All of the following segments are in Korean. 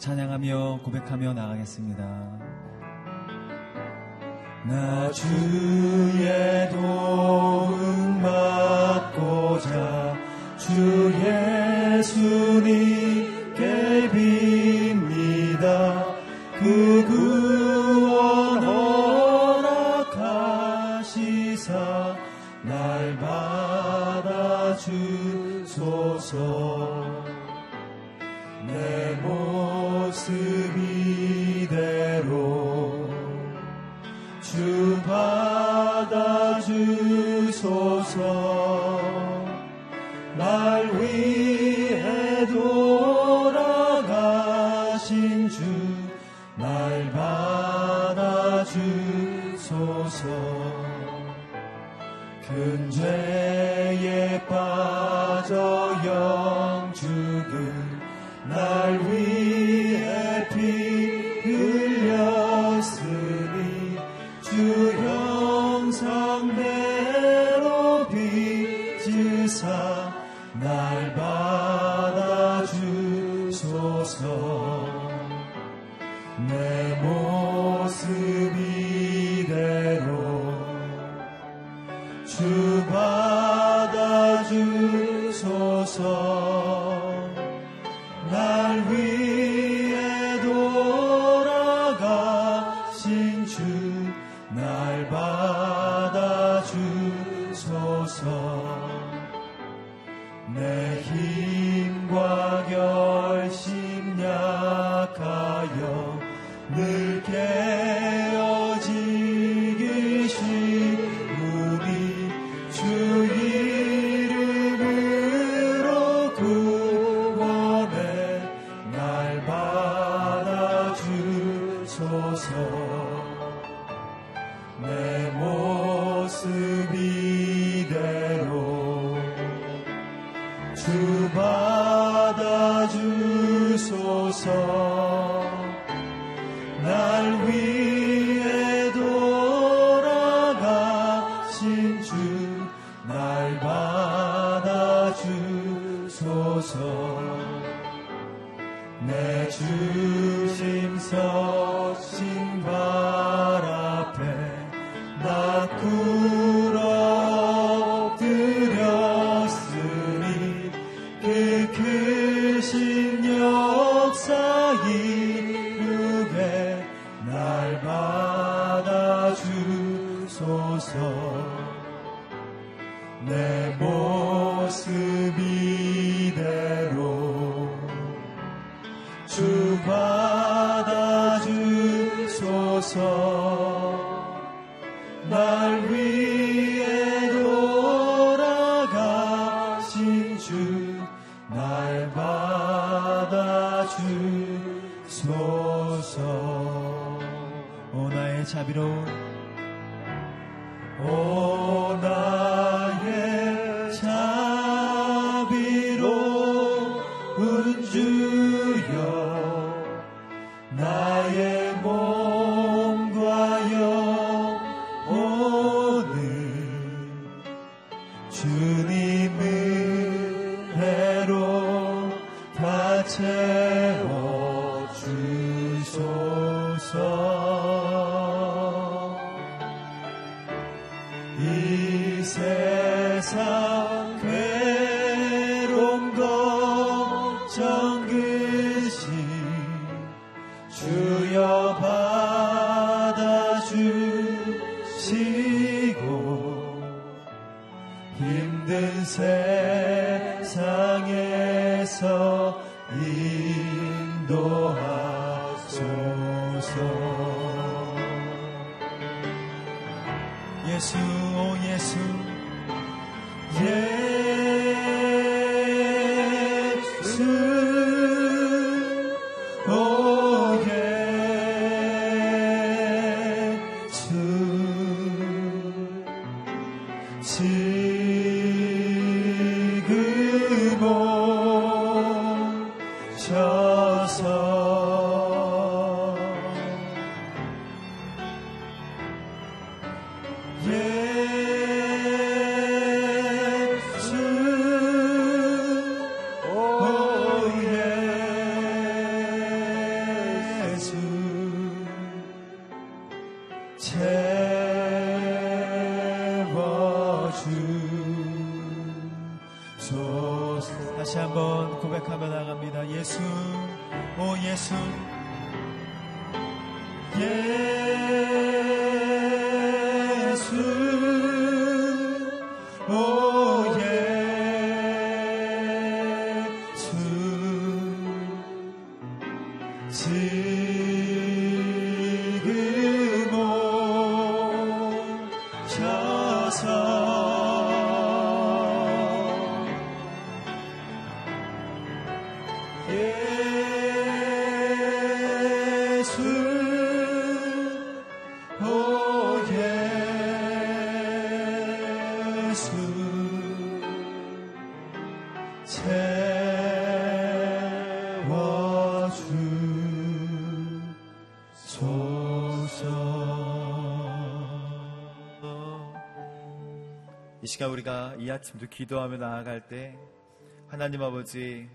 찬양하며 고백하며 나가겠습니다. 나 주의 도움 받고자 주 예수님께 빕니다. 그 구원 허락하시사 날 받아주소서. 내 모습 이대로 주 받아주소서. 날 위해 돌아가신 주 날 받아주소서. 큰 죄에 빠져 영주를 날 위해 피 흘렸으니 주 형상대로 빚으사 날 받아주소서. 내 모습 이대로 주 받아주소서. 날 위해 돌아가신 주 날 받아주소서. 내 힘과 결심 약하여 늘 깨어지기 쉬우니 주 이름으로 구원해 날 받아주소서. 내 모습이 이대로 주 받아주소서. 날 위해 돌아가신 주 날 받아주소서. 내 주심 서신 발 앞에 나 꿇어 엎드렸으니 그 크신 역사 이루게 날 받아주소서. 내 모습 이대로 주 받아주소서. 날 위해 돌아가신 주 날 받아주소서. 오 나의 자비로운, 오 나의 자비로운 주여, 나의 몸과 영혼을 주님의 은혜로 다 채워주소서. 이 세상 괴로운 걱정 근심 주여 받아주시고 힘든 세상에서 인도하소서. 예수, 오 예수, 예수, 오 예수, 지금 오셔서 채워주소서. 다시 한번 고백하며 나갑니다. 예수, 오 예수, 예수, 이 시간 우리가 이 아침도 기도하며 나아갈 때 하나님 아버지,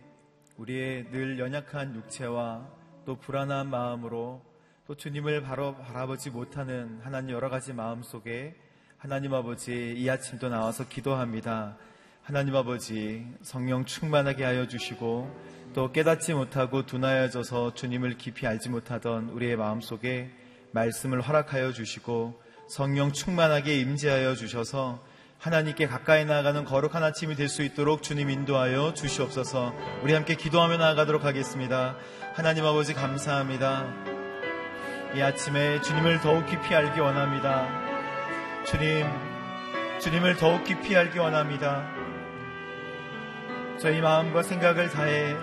우리의 늘 연약한 육체와 또 불안한 마음으로 또 주님을 바로 바라보지 못하는 하나님 여러 가지 마음 속에 하나님 아버지 이 아침도 나와서 기도합니다. 하나님 아버지, 성령 충만하게 하여 주시고 또 깨닫지 못하고 둔하여져서 주님을 깊이 알지 못하던 우리의 마음 속에 말씀을 허락하여 주시고 성령 충만하게 임재하여 주셔서 하나님께 가까이 나아가는 거룩한 아침이 될 수 있도록 주님 인도하여 주시옵소서. 우리 함께 기도하며 나아가도록 하겠습니다. 하나님 아버지 감사합니다. 이 아침에 주님을 더욱 깊이 알기 원합니다. 주님을 더욱 깊이 알기 원합니다. 저희 마음과 생각을 다해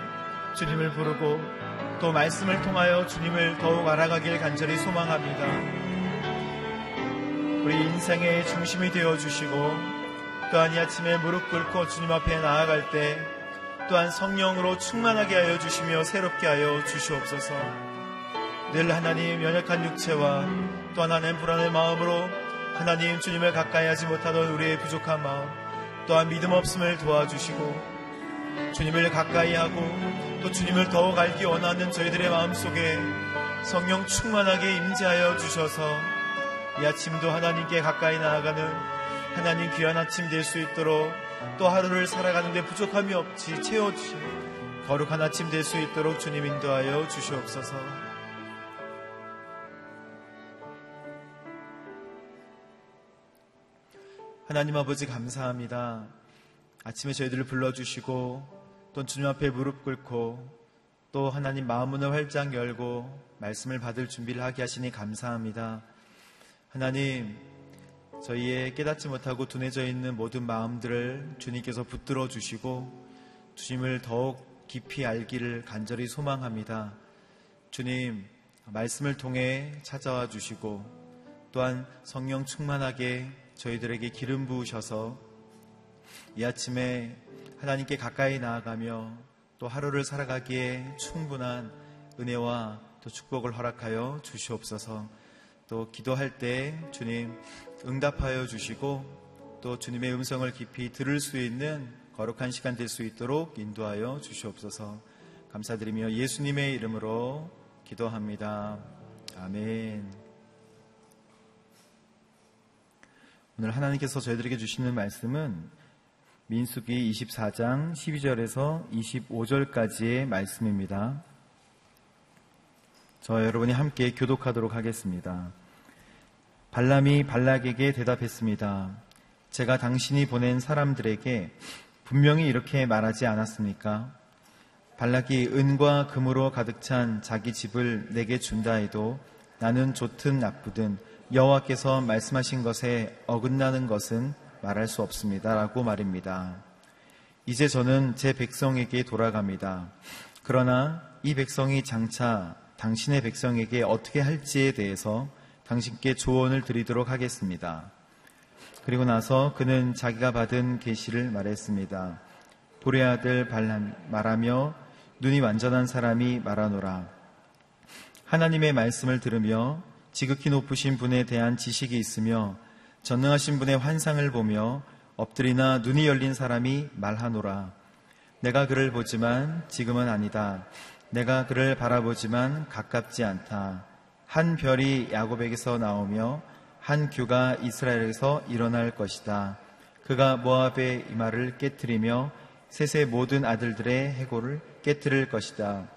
주님을 부르고 또 말씀을 통하여 주님을 더욱 알아가길 간절히 소망합니다. 우리 인생의 중심이 되어주시고 또한 이 아침에 무릎 꿇고 주님 앞에 나아갈 때 또한 성령으로 충만하게 하여 주시며 새롭게 하여 주시옵소서. 늘 하나님 연약한 육체와 또한 하나님 불안의 마음으로 하나님 주님을 가까이 하지 못하던 우리의 부족한 마음 또한 믿음 없음을 도와주시고 주님을 가까이 하고 또 주님을 더욱 알기 원하는 저희들의 마음속에 성령 충만하게 임재하여 주셔서 이 아침도 하나님께 가까이 나아가는 하나님 귀한 아침 될 수 있도록 또 하루를 살아가는데 부족함이 없이 채워주시고 거룩한 아침 될 수 있도록 주님 인도하여 주시옵소서. 하나님 아버지 감사합니다. 아침에 저희들을 불러주시고 또 주님 앞에 무릎 꿇고 또 하나님 마음 문을 활짝 열고 말씀을 받을 준비를 하게 하시니 감사합니다. 하나님, 저희의 깨닫지 못하고 둔해져 있는 모든 마음들을 주님께서 붙들어 주시고 주님을 더욱 깊이 알기를 간절히 소망합니다. 주님, 말씀을 통해 찾아와 주시고 또한 성령 충만하게 저희들에게 기름 부으셔서 이 아침에 하나님께 가까이 나아가며 또 하루를 살아가기에 충분한 은혜와 또 축복을 허락하여 주시옵소서. 또 기도할 때 주님 응답하여 주시고 또 주님의 음성을 깊이 들을 수 있는 거룩한 시간 될 수 있도록 인도하여 주시옵소서. 감사드리며 예수님의 이름으로 기도합니다. 아멘. 오늘 하나님께서 저희들에게 주시는 말씀은 민수기 24장 12절에서 25절까지의 말씀입니다. 저 여러분이 함께 교독하도록 하겠습니다. 발람이 발락에게 대답했습니다. 제가 당신이 보낸 사람들에게 분명히 이렇게 말하지 않았습니까? 발락이 은과 금으로 가득 찬 자기 집을 내게 준다 해도 나는 좋든 나쁘든 여호와께서 말씀하신 것에 어긋나는 것은 말할 수 없습니다. 라고 말입니다. 이제 저는 제 백성에게 돌아갑니다. 그러나 이 백성이 장차 당신의 백성에게 어떻게 할지에 대해서 당신께 조언을 드리도록 하겠습니다. 그리고 나서 그는 자기가 받은 계시를 말했습니다. 불의 아들 발람 말하며 눈이 완전한 사람이 말하노라. 하나님의 말씀을 들으며 지극히 높으신 분에 대한 지식이 있으며 전능하신 분의 환상을 보며 엎드리나 눈이 열린 사람이 말하노라. 내가 그를 보지만 지금은 아니다. 내가 그를 바라보지만 가깝지 않다. 한 별이 야곱에게서 나오며 한 규가 이스라엘에서 일어날 것이다. 그가 모압의 이마를 깨트리며 셋의 모든 아들들의 해골을 깨트릴 것이다.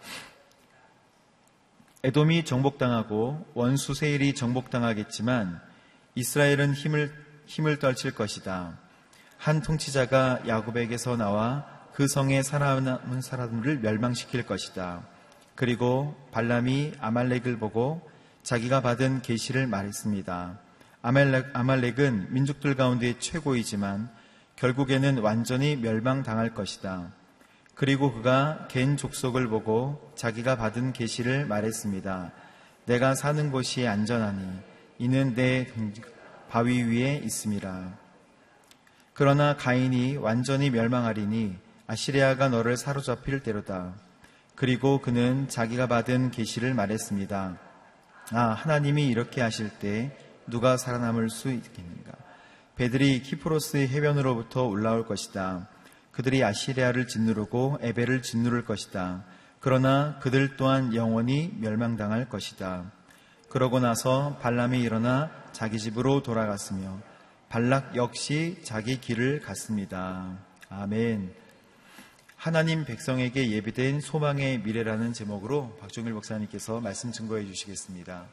에돔이 정복당하고 원수 세일이 정복당하겠지만 이스라엘은 힘을 떨칠 것이다. 한 통치자가 야곱에게서 나와 그 성에 살아남은 사람들을 멸망시킬 것이다. 그리고 발람이 아말렉을 보고 자기가 받은 계시를 말했습니다. 아말렉은 민족들 가운데 최고이지만 결국에는 완전히 멸망당할 것이다. 그리고 그가 겐 족속을 보고 자기가 받은 계시를 말했습니다. 내가 사는 곳이 안전하니 이는 내 바위 위에 있음이라. 그러나 가인이 완전히 멸망하리니 아시리아가 너를 사로잡힐 때로다. 그리고 그는 자기가 받은 계시를 말했습니다. 아, 하나님이 이렇게 하실 때 누가 살아남을 수 있겠는가? 배들이 키프로스의 해변으로부터 올라올 것이다. 그들이 아시리아를 짓누르고 에벨을 짓누를 것이다. 그러나 그들 또한 영원히 멸망당할 것이다. 그러고 나서 발람이 일어나 자기 집으로 돌아갔으며 발락 역시 자기 길을 갔습니다. 아멘. 하나님 백성에게 예비된 소망의 미래라는 제목으로 박종일 목사님께서 말씀 증거해 주시겠습니다.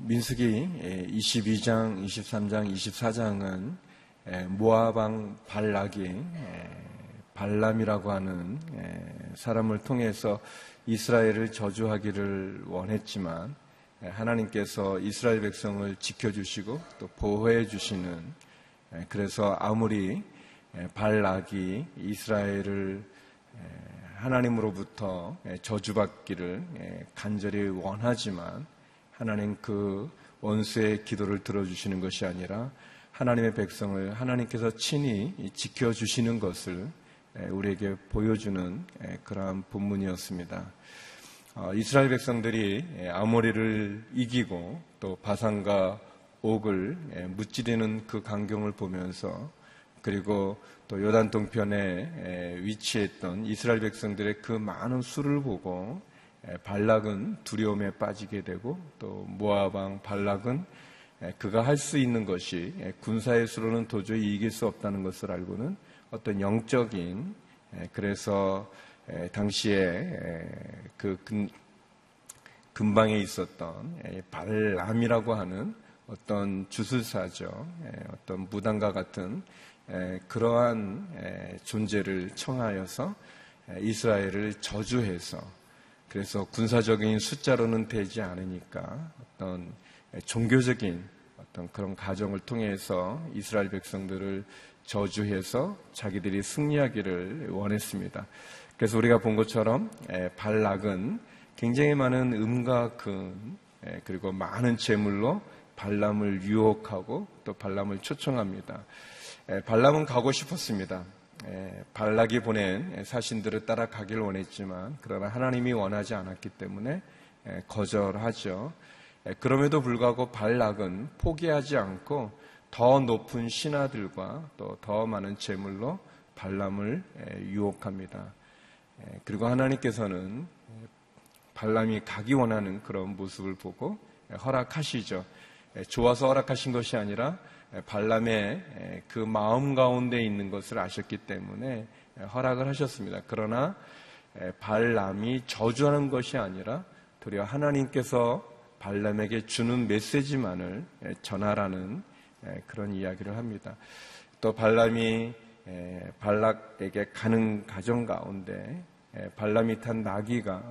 민수기 22장, 23장, 24장은 모아방 발락이 발람이라고 하는 사람을 통해서 이스라엘을 저주하기를 원했지만 하나님께서 이스라엘 백성을 지켜주시고 또 보호해 주시는, 그래서 아무리 발락이 이스라엘을 하나님으로부터 저주받기를 간절히 원하지만 하나님 그 원수의 기도를 들어주시는 것이 아니라 하나님의 백성을 하나님께서 친히 지켜주시는 것을 우리에게 보여주는 그러한 본문이었습니다. 이스라엘 백성들이 아모리를 이기고 또 바산과 옥을 무찌르는 그 광경을 보면서, 그리고 또 요단 동편에 위치했던 이스라엘 백성들의 그 많은 수를 보고 발락은 두려움에 빠지게 되고, 또 모압 왕 발락은 그가 할 수 있는 것이 군사의 수로는 도저히 이길 수 없다는 것을 알고는 어떤 영적인, 그래서 당시에 그 근방에 있었던 발람이라고 하는 어떤 주술사죠, 어떤 무당과 같은 그러한 존재를 청하여서 이스라엘을 저주해서, 그래서 군사적인 숫자로는 되지 않으니까 어떤 종교적인 어떤 그런 가정을 통해서 이스라엘 백성들을 저주해서 자기들이 승리하기를 원했습니다. 그래서 우리가 본 것처럼 발락은 굉장히 많은 음과 금, 그리고 많은 재물로 발람을 유혹하고 또 발람을 초청합니다. 발람은 가고 싶었습니다. 발락이 보낸 사신들을 따라가길 원했지만, 그러나 하나님이 원하지 않았기 때문에 거절하죠. 그럼에도 불구하고 발락은 포기하지 않고 더 높은 신하들과 또 더 많은 재물로 발람을 유혹합니다. 그리고 하나님께서는 발람이 가기 원하는 그런 모습을 보고 허락하시죠. 좋아서 허락하신 것이 아니라 발람의 그 마음 가운데 있는 것을 아셨기 때문에 허락을 하셨습니다. 그러나 발람이 저주하는 것이 아니라 도리어 하나님께서 발람에게 주는 메시지만을 전하라는 그런 이야기를 합니다. 또 발람이 발락에게 가는 과정 가운데 발람이 탄 나귀가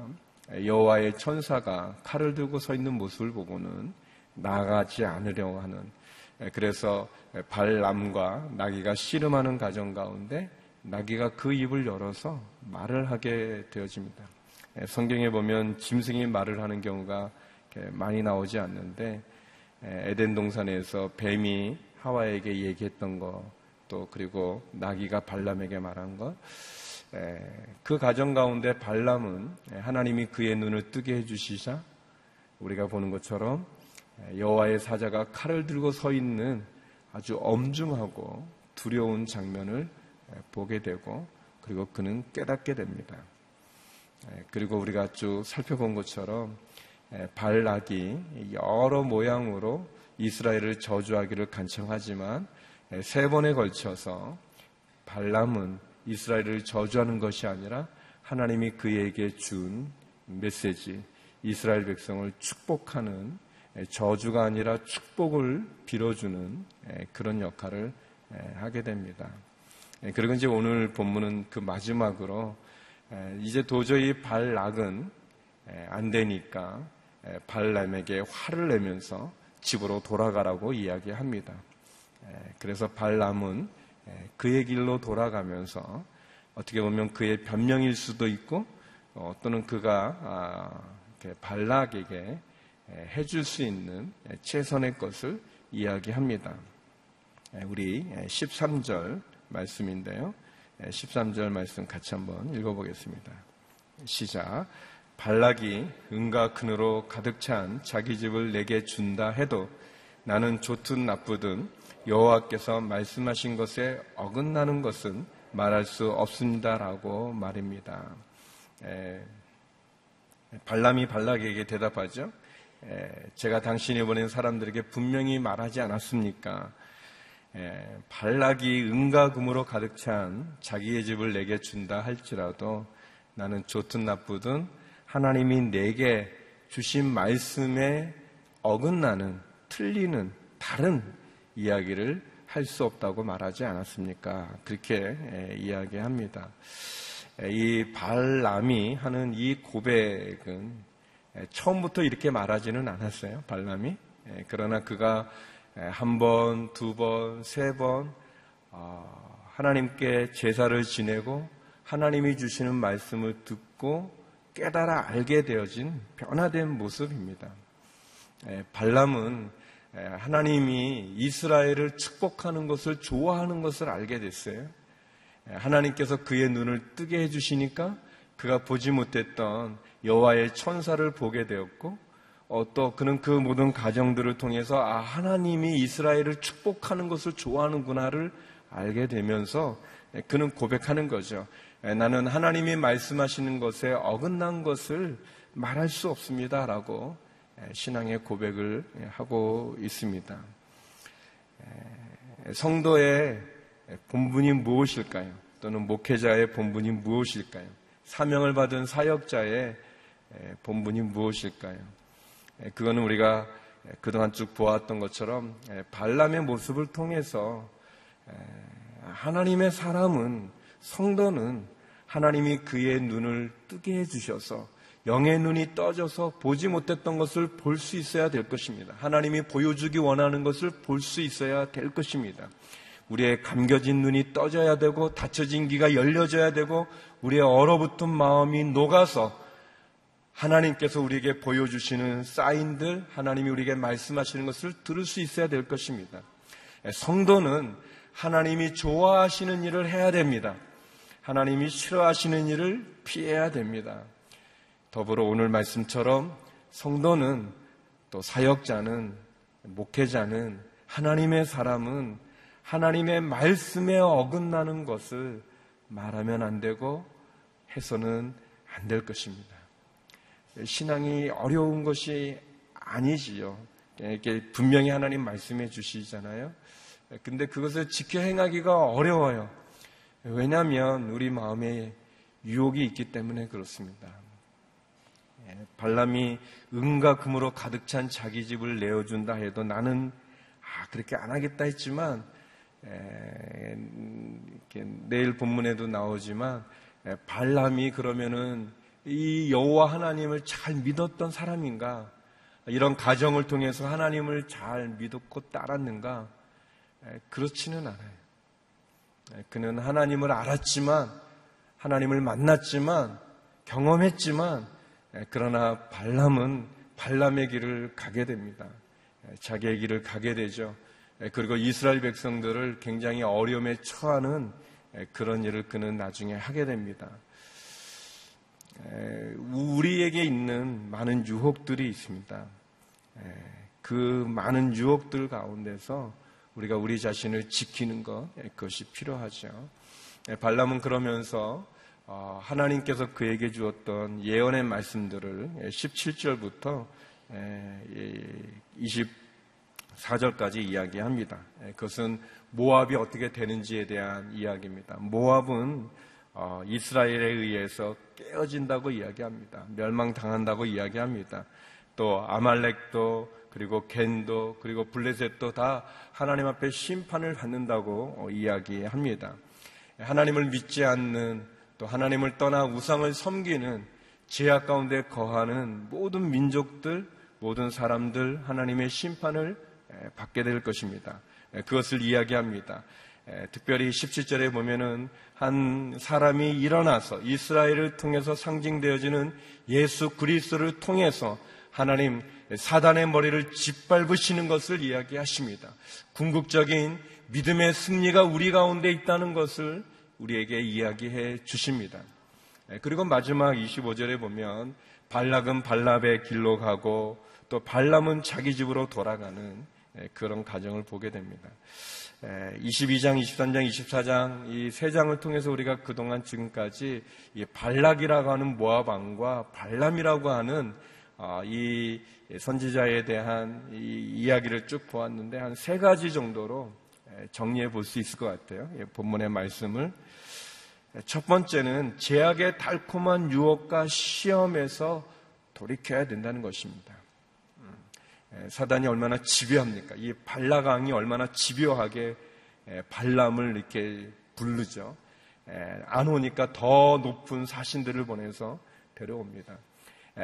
여호와의 천사가 칼을 들고 서 있는 모습을 보고는 나가지 않으려고 하는, 그래서 발람과 나귀가 씨름하는 과정 가운데 나귀가 그 입을 열어서 말을 하게 되어집니다. 성경에 보면 짐승이 말을 하는 경우가 많이 나오지 않는데, 에덴 동산에서 뱀이 하와에게 얘기했던 것, 또 그리고 나귀가 발람에게 말한 것, 그 과정 가운데 발람은 하나님이 그의 눈을 뜨게 해주시자 우리가 보는 것처럼 여호와의 사자가 칼을 들고 서 있는 아주 엄중하고 두려운 장면을 보게 되고, 그리고 그는 깨닫게 됩니다. 그리고 우리가 쭉 살펴본 것처럼 발락이 여러 모양으로 이스라엘을 저주하기를 간청하지만 세 번에 걸쳐서 발람은 이스라엘을 저주하는 것이 아니라 하나님이 그에게 준 메시지, 이스라엘 백성을 축복하는, 저주가 아니라 축복을 빌어주는 그런 역할을 하게 됩니다. 그리고 이제 오늘 본문은 그 마지막으로 이제 도저히 발락은 안 되니까 발람에게 화를 내면서 집으로 돌아가라고 이야기합니다. 그래서 발람은 그의 길로 돌아가면서 어떻게 보면 그의 변명일 수도 있고 또는 그가 발락에게 해줄 수 있는 최선의 것을 이야기합니다. 우리 13절 말씀인데요. 13절 말씀 같이 한번 읽어보겠습니다. 시작. 발락이 은과 금으로 가득 찬 자기 집을 내게 준다 해도 나는 좋든 나쁘든 여호와께서 말씀하신 것에 어긋나는 것은 말할 수 없습니다라고 말입니다. 발람이 발락에게 대답하죠. 제가 당신이 보낸 사람들에게 분명히 말하지 않았습니까? 발락이 은과 금으로 가득 찬 자기의 집을 내게 준다 할지라도 나는 좋든 나쁘든 하나님이 내게 주신 말씀에 어긋나는, 틀리는 다른 이야기를 할 수 없다고 말하지 않았습니까? 그렇게 이야기합니다. 이 발람이 하는 이 고백은 처음부터 이렇게 말하지는 않았어요, 발람이. 그러나 그가 한 번, 두 번, 세 번 하나님께 제사를 지내고 하나님이 주시는 말씀을 듣고 깨달아 알게 되어진 변화된 모습입니다. 발람은 하나님이 이스라엘을 축복하는 것을 좋아하는 것을 알게 됐어요. 하나님께서 그의 눈을 뜨게 해주시니까 그가 보지 못했던 여호와의 천사를 보게 되었고, 또 그는 그 모든 가정들을 통해서 하나님이 이스라엘을 축복하는 것을 좋아하는구나를 알게 되면서 그는 고백하는 거죠. 나는 하나님이 말씀하시는 것에 어긋난 것을 말할 수 없습니다라고 신앙의 고백을 하고 있습니다. 성도의 본분이 무엇일까요? 또는 목회자의 본분이 무엇일까요? 사명을 받은 사역자의 본분이 무엇일까요? 그거는 우리가 그동안 쭉 보았던 것처럼 발람의 모습을 통해서 하나님의 사람은, 성도는 하나님이 그의 눈을 뜨게 해주셔서 영의 눈이 떠져서 보지 못했던 것을 볼 수 있어야 될 것입니다. 하나님이 보여주기 원하는 것을 볼 수 있어야 될 것입니다. 우리의 감겨진 눈이 떠져야 되고, 닫혀진 귀가 열려져야 되고, 우리의 얼어붙은 마음이 녹아서 하나님께서 우리에게 보여주시는 사인들, 하나님이 우리에게 말씀하시는 것을 들을 수 있어야 될 것입니다. 성도는 하나님이 좋아하시는 일을 해야 됩니다. 하나님이 싫어하시는 일을 피해야 됩니다. 더불어 오늘 말씀처럼 성도는, 또 사역자는, 목회자는, 하나님의 사람은 하나님의 말씀에 어긋나는 것을 말하면 안 되고 해서는 안 될 것입니다. 신앙이 어려운 것이 아니지요. 이렇게 분명히 하나님 말씀해 주시잖아요. 근데 그것을 지켜 행하기가 어려워요. 왜냐하면 우리 마음에 유혹이 있기 때문에 그렇습니다. 발람이 은과 금으로 가득 찬 자기 집을 내어준다 해도 나는 그렇게 안 하겠다 했지만, 내일 본문에도 나오지만 발람이 그러면은 이 여호와 하나님을 잘 믿었던 사람인가, 이런 가정을 통해서 하나님을 잘 믿었고 따랐는가? 그렇지는 않아요. 그는 하나님을 알았지만, 하나님을 만났지만, 경험했지만, 그러나 발람은 발람의 길을 가게 됩니다. 자기의 길을 가게 되죠. 그리고 이스라엘 백성들을 굉장히 어려움에 처하는 그런 일을 그는 나중에 하게 됩니다. 우리에게 있는 많은 유혹들이 있습니다. 그 많은 유혹들 가운데서 우리가 우리 자신을 지키는 것, 그것이 필요하죠. 발람은 그러면서 하나님께서 그에게 주었던 예언의 말씀들을 17절부터 24절까지 이야기합니다. 그것은 모압이 어떻게 되는지에 대한 이야기입니다. 모압은 이스라엘에 의해서 깨어진다고 이야기합니다. 멸망당한다고 이야기합니다. 또 아말렉도, 그리고 겐도, 그리고 블레셋도 다 하나님 앞에 심판을 받는다고 이야기합니다. 하나님을 믿지 않는, 또 하나님을 떠나 우상을 섬기는, 죄악 가운데 거하는 모든 민족들, 모든 사람들 하나님의 심판을 받게 될 것입니다. 그것을 이야기합니다. 특별히 17절에 보면은 한 사람이 일어나서 이스라엘을 통해서 상징되어지는 예수 그리스도를 통해서 하나님 사단의 머리를 짓밟으시는 것을 이야기하십니다. 궁극적인 믿음의 승리가 우리 가운데 있다는 것을 우리에게 이야기해 주십니다. 그리고 마지막 25절에 보면 발락은 발랍의 길로 가고 또 발람은 자기 집으로 돌아가는 그런 과정을 보게 됩니다. 22장, 23장, 24장 이 세 장을 통해서 우리가 그동안 지금까지 이 발락이라고 하는 모압 왕과 발람이라고 하는 이 선지자에 대한 이 이야기를 쭉 보았는데 한 세 가지 정도로 정리해 볼 수 있을 것 같아요. 본문의 말씀을. 첫 번째는 죄악의 달콤한 유혹과 시험에서 돌이켜야 된다는 것입니다. 사단이 얼마나 집요합니까? 이 발락왕이 얼마나 집요하게 발람을 이렇게 부르죠. 안 오니까 더 높은 사신들을 보내서 데려옵니다.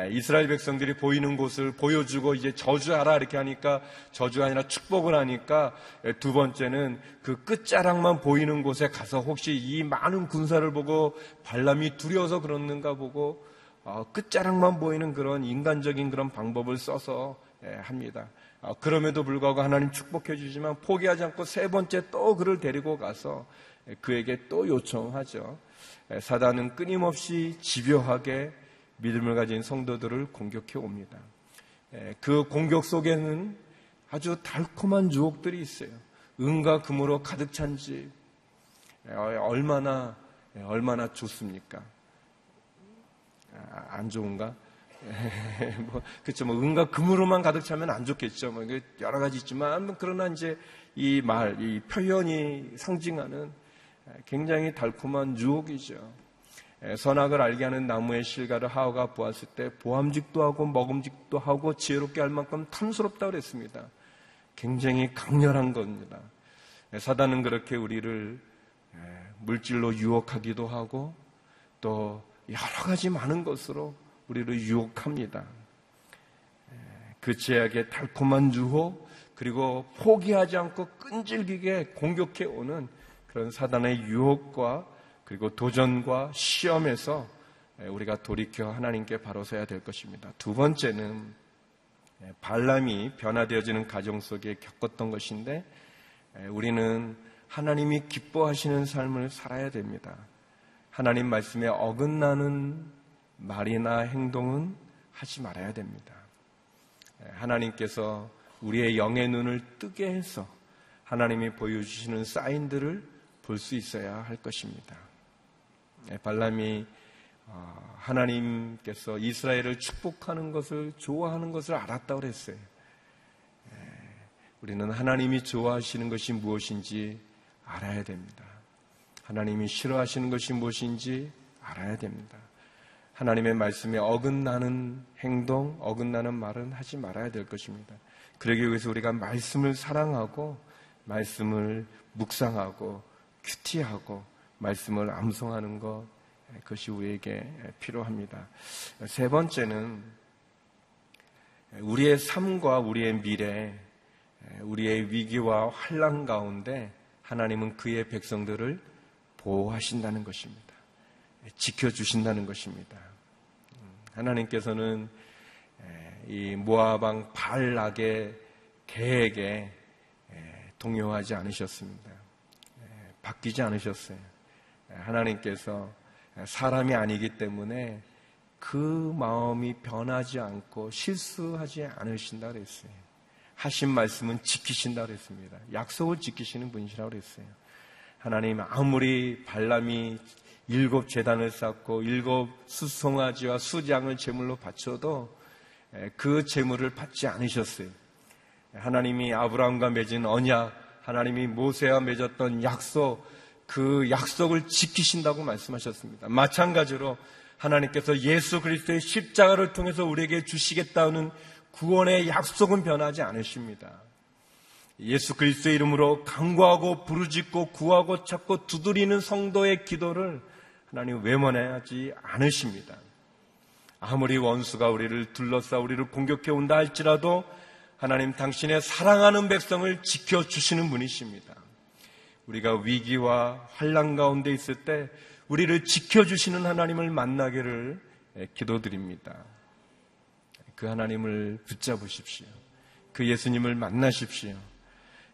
이스라엘 백성들이 보이는 곳을 보여주고 이제 저주하라 이렇게 하니까 저주가 아니라 축복을 하니까 두 번째는 그 끝자락만 보이는 곳에 가서 혹시 이 많은 군사를 보고 발람이 두려워서 그러는가 보고 끝자락만 보이는 그런 인간적인 그런 방법을 써서 합니다. 그럼에도 불구하고 하나님 축복해 주지만 포기하지 않고 세 번째 또 그를 데리고 가서 그에게 또 요청하죠. 사단은 끊임없이 집요하게 믿음을 가진 성도들을 공격해 옵니다. 그 공격 속에는 아주 달콤한 유혹들이 있어요. 은과 금으로 가득 찬 집, 얼마나 좋습니까? 안 좋은가? 그렇죠. 은과 금으로만 가득 차면 안 좋겠죠. 여러 가지 있지만 그러나 이제 이 말, 이 표현이 상징하는 굉장히 달콤한 유혹이죠. 선악을 알게 하는 나무의 실과를 하와가 보았을 때 보암직도 하고 먹음직도 하고 지혜롭게 할 만큼 탐스럽다고 그랬습니다. 굉장히 강렬한 겁니다. 사단은 그렇게 우리를 물질로 유혹하기도 하고 또 여러 가지 많은 것으로 우리를 유혹합니다. 그 죄악의 달콤한 유혹, 그리고 포기하지 않고 끈질기게 공격해 오는 그런 사단의 유혹과 그리고 도전과 시험에서 우리가 돌이켜 하나님께 바로 서야 될 것입니다. 두 번째는 발람이 변화되어지는 과정 속에 겪었던 것인데 우리는 하나님이 기뻐하시는 삶을 살아야 됩니다. 하나님 말씀에 어긋나는 말이나 행동은 하지 말아야 됩니다. 하나님께서 우리의 영의 눈을 뜨게 해서 하나님이 보여주시는 사인들을 볼 수 있어야 할 것입니다. 발람이 하나님께서 이스라엘을 축복하는 것을 좋아하는 것을 알았다고 그랬어요. 우리는 하나님이 좋아하시는 것이 무엇인지 알아야 됩니다. 하나님이 싫어하시는 것이 무엇인지 알아야 됩니다. 하나님의 말씀에 어긋나는 행동, 어긋나는 말은 하지 말아야 될 것입니다. 그러기 위해서 우리가 말씀을 사랑하고 말씀을 묵상하고 큐티하고 말씀을 암송하는 것, 그것이 우리에게 필요합니다. 세 번째는 우리의 삶과 우리의 미래, 우리의 위기와 환난 가운데 하나님은 그의 백성들을 보호하신다는 것입니다. 지켜주신다는 것입니다. 하나님께서는 이 모아방 발락의 계획에 동요하지 않으셨습니다. 바뀌지 않으셨어요. 하나님께서 사람이 아니기 때문에 그 마음이 변하지 않고 실수하지 않으신다 그랬어요. 하신 말씀은 지키신다고 했습니다. 약속을 지키시는 분이시라고 했어요. 하나님, 아무리 발람이 7 제단을 쌓고 7 수송아지와 수장을 제물로 바쳐도 그 제물을 받지 않으셨어요. 하나님이 아브라함과 맺은 언약, 하나님이 모세와 맺었던 약속, 그 약속을 지키신다고 말씀하셨습니다. 마찬가지로 하나님께서 예수 그리스도의 십자가를 통해서 우리에게 주시겠다는 구원의 약속은 변하지 않으십니다. 예수 그리스도의 이름으로 간구하고 부르짖고 구하고 찾고 두드리는 성도의 기도를 하나님 외면하지 않으십니다. 아무리 원수가 우리를 둘러싸 우리를 공격해 온다 할지라도 하나님 당신의 사랑하는 백성을 지켜주시는 분이십니다. 우리가 위기와 환난 가운데 있을 때 우리를 지켜주시는 하나님을 만나기를 기도드립니다. 그 하나님을 붙잡으십시오. 그 예수님을 만나십시오.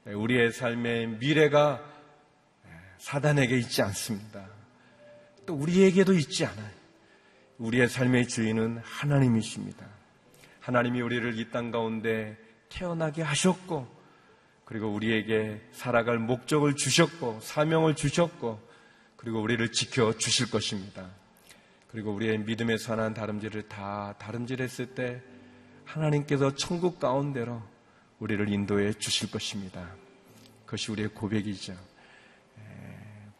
우리의 삶의 미래가 사단에게 있지 않습니다. 또 우리에게도 있지 않아요. 우리의 삶의 주인은 하나님이십니다. 하나님이 우리를 이 땅 가운데 태어나게 하셨고, 그리고 우리에게 살아갈 목적을 주셨고, 사명을 주셨고, 그리고 우리를 지켜주실 것입니다. 그리고 우리의 믿음에서 하나한 다름질을 다 다름질했을 때 하나님께서 천국 가운데로 우리를 인도해 주실 것입니다. 그것이 우리의 고백이죠.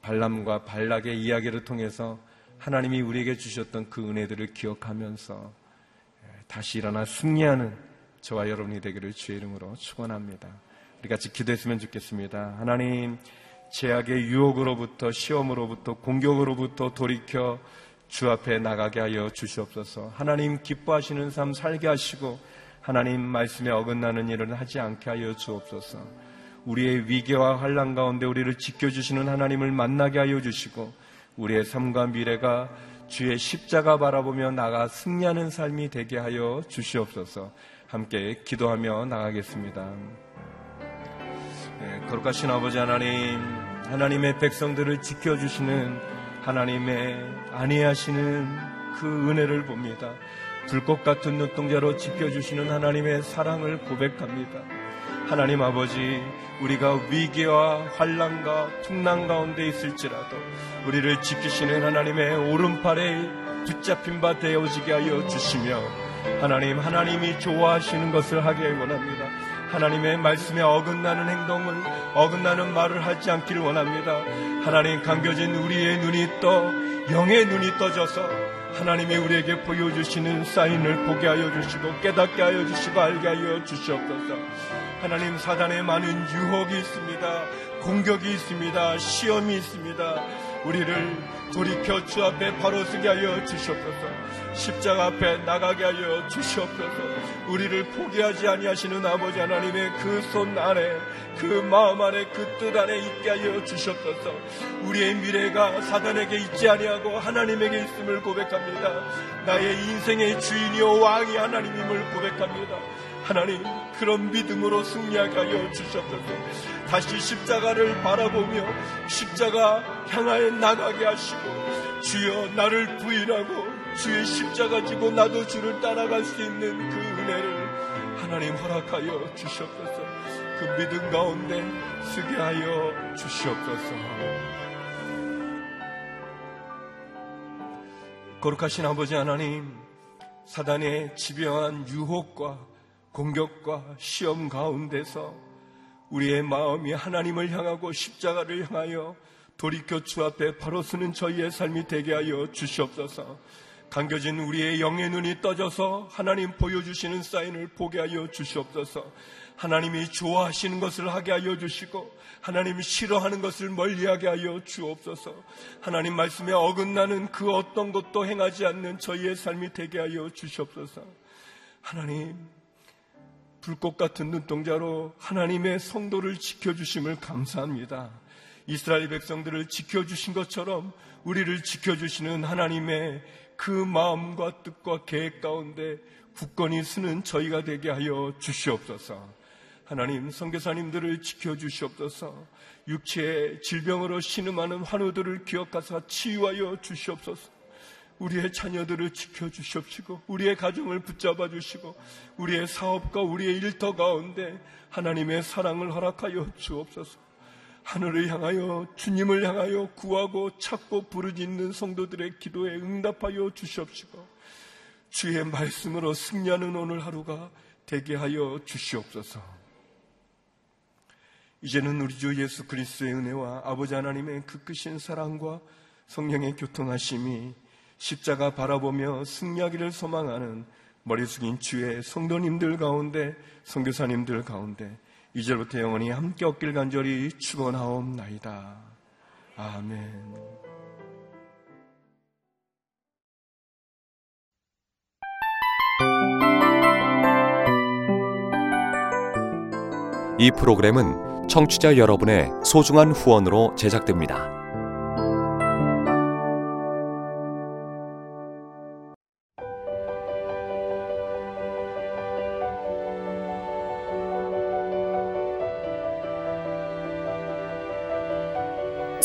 발람과 발락의 이야기를 통해서 하나님이 우리에게 주셨던 그 은혜들을 기억하면서 다시 일어나 승리하는 저와 여러분이 되기를 주의 이름으로 축원합니다. 우리 같이 기도했으면 좋겠습니다. 하나님, 제약의 유혹으로부터, 시험으로부터, 공격으로부터 돌이켜 주 앞에 나가게 하여 주시옵소서. 하나님, 기뻐하시는 삶 살게 하시고 하나님 말씀에 어긋나는 일을 하지 않게 하여 주옵소서. 우리의 위기와 환난 가운데 우리를 지켜주시는 하나님을 만나게 하여 주시고, 우리의 삶과 미래가 주의 십자가 바라보며 나가 승리하는 삶이 되게 하여 주시옵소서. 함께 기도하며 나가겠습니다. 거룩하신 아버지 하나님, 하나님의 백성들을 지켜주시는 하나님의 안위하시는 그 은혜를 봅니다. 불꽃 같은 눈동자로 지켜주시는 하나님의 사랑을 고백합니다. 하나님 아버지, 우리가 위기와 환난과 풍랑 가운데 있을지라도 우리를 지키시는 하나님의 오른팔에 붙잡힌 바 되어지게 하여 주시며, 하나님이 좋아하시는 것을 하게 원합니다. 하나님의 말씀에 어긋나는 행동을, 어긋나는 말을 하지 않기를 원합니다. 하나님, 감겨진 우리의 눈이 떠 영의 눈이 떠져서 하나님이 우리에게 보여주시는 사인을 보게 하여 주시고 깨닫게 하여 주시고 알게 하여 주시옵소서. 하나님, 사단에 많은 유혹이 있습니다. 공격이 있습니다. 시험이 있습니다. 우리를 돌이켜 주 앞에 바로 서게 하여 주시옵소서. 십자가 앞에 나가게 하여 주시옵소서. 우리를 포기하지 아니하시는 아버지 하나님의 그 손 안에, 그 마음 안에, 그 뜻 안에 있게 하여 주시옵소서. 우리의 미래가 사단에게 있지 아니하고 하나님에게 있음을 고백합니다. 나의 인생의 주인이요 왕이 하나님임을 고백합니다. 하나님, 그런 믿음으로 승리하게 하여 주시옵소서. 다시 십자가를 바라보며 십자가 향하여 나가게 하시고, 주여 나를 부인하고 주의 십자가 지고 나도 주를 따라갈 수 있는 그 은혜를 하나님 허락하여 주시옵소서. 그 믿음 가운데 쓰게 하여 주시옵소서. 거룩하신 아버지 하나님, 사단의 지배한 유혹과 공격과 시험 가운데서 우리의 마음이 하나님을 향하고 십자가를 향하여 돌이켜 주 앞에 바로 서는 저희의 삶이 되게 하여 주시옵소서. 감겨진 우리의 영의 눈이 떠져서 하나님 보여주시는 사인을 보게 하여 주시옵소서. 하나님이 좋아하시는 것을 하게 하여 주시고 하나님이 싫어하는 것을 멀리하게 하여 주옵소서. 하나님 말씀에 어긋나는 그 어떤 것도 행하지 않는 저희의 삶이 되게 하여 주시옵소서. 하나님, 불꽃 같은 눈동자로 하나님의 성도를 지켜주심을 감사합니다. 이스라엘 백성들을 지켜주신 것처럼 우리를 지켜주시는 하나님의 그 마음과 뜻과 계획 가운데 굳건히 서는 저희가 되게 하여 주시옵소서. 하나님, 선교사님들을 지켜주시옵소서. 육체의 질병으로 신음하는 환우들을 기억하사 치유하여 주시옵소서. 우리의 자녀들을 지켜주시옵시고 우리의 가정을 붙잡아 주시고 우리의 사업과 우리의 일터 가운데 하나님의 사랑을 허락하여 주옵소서. 하늘을 향하여 주님을 향하여 구하고 찾고 부르짖는 성도들의 기도에 응답하여 주시옵시고 주의 말씀으로 승리하는 오늘 하루가 되게 하여 주시옵소서. 이제는 우리 주 예수 그리스도의 은혜와 아버지 하나님의 그 크신 사랑과 성령의 교통하심이 십자가 바라보며 승리하기를 소망하는 머리 숙인 주의 성도님들 가운데 선교사님들 가운데 이제부터 영원히 함께 얻길 간절히 축원하옵나이다. 아멘. 이 프로그램은 청취자 여러분의 소중한 후원으로 제작됩니다.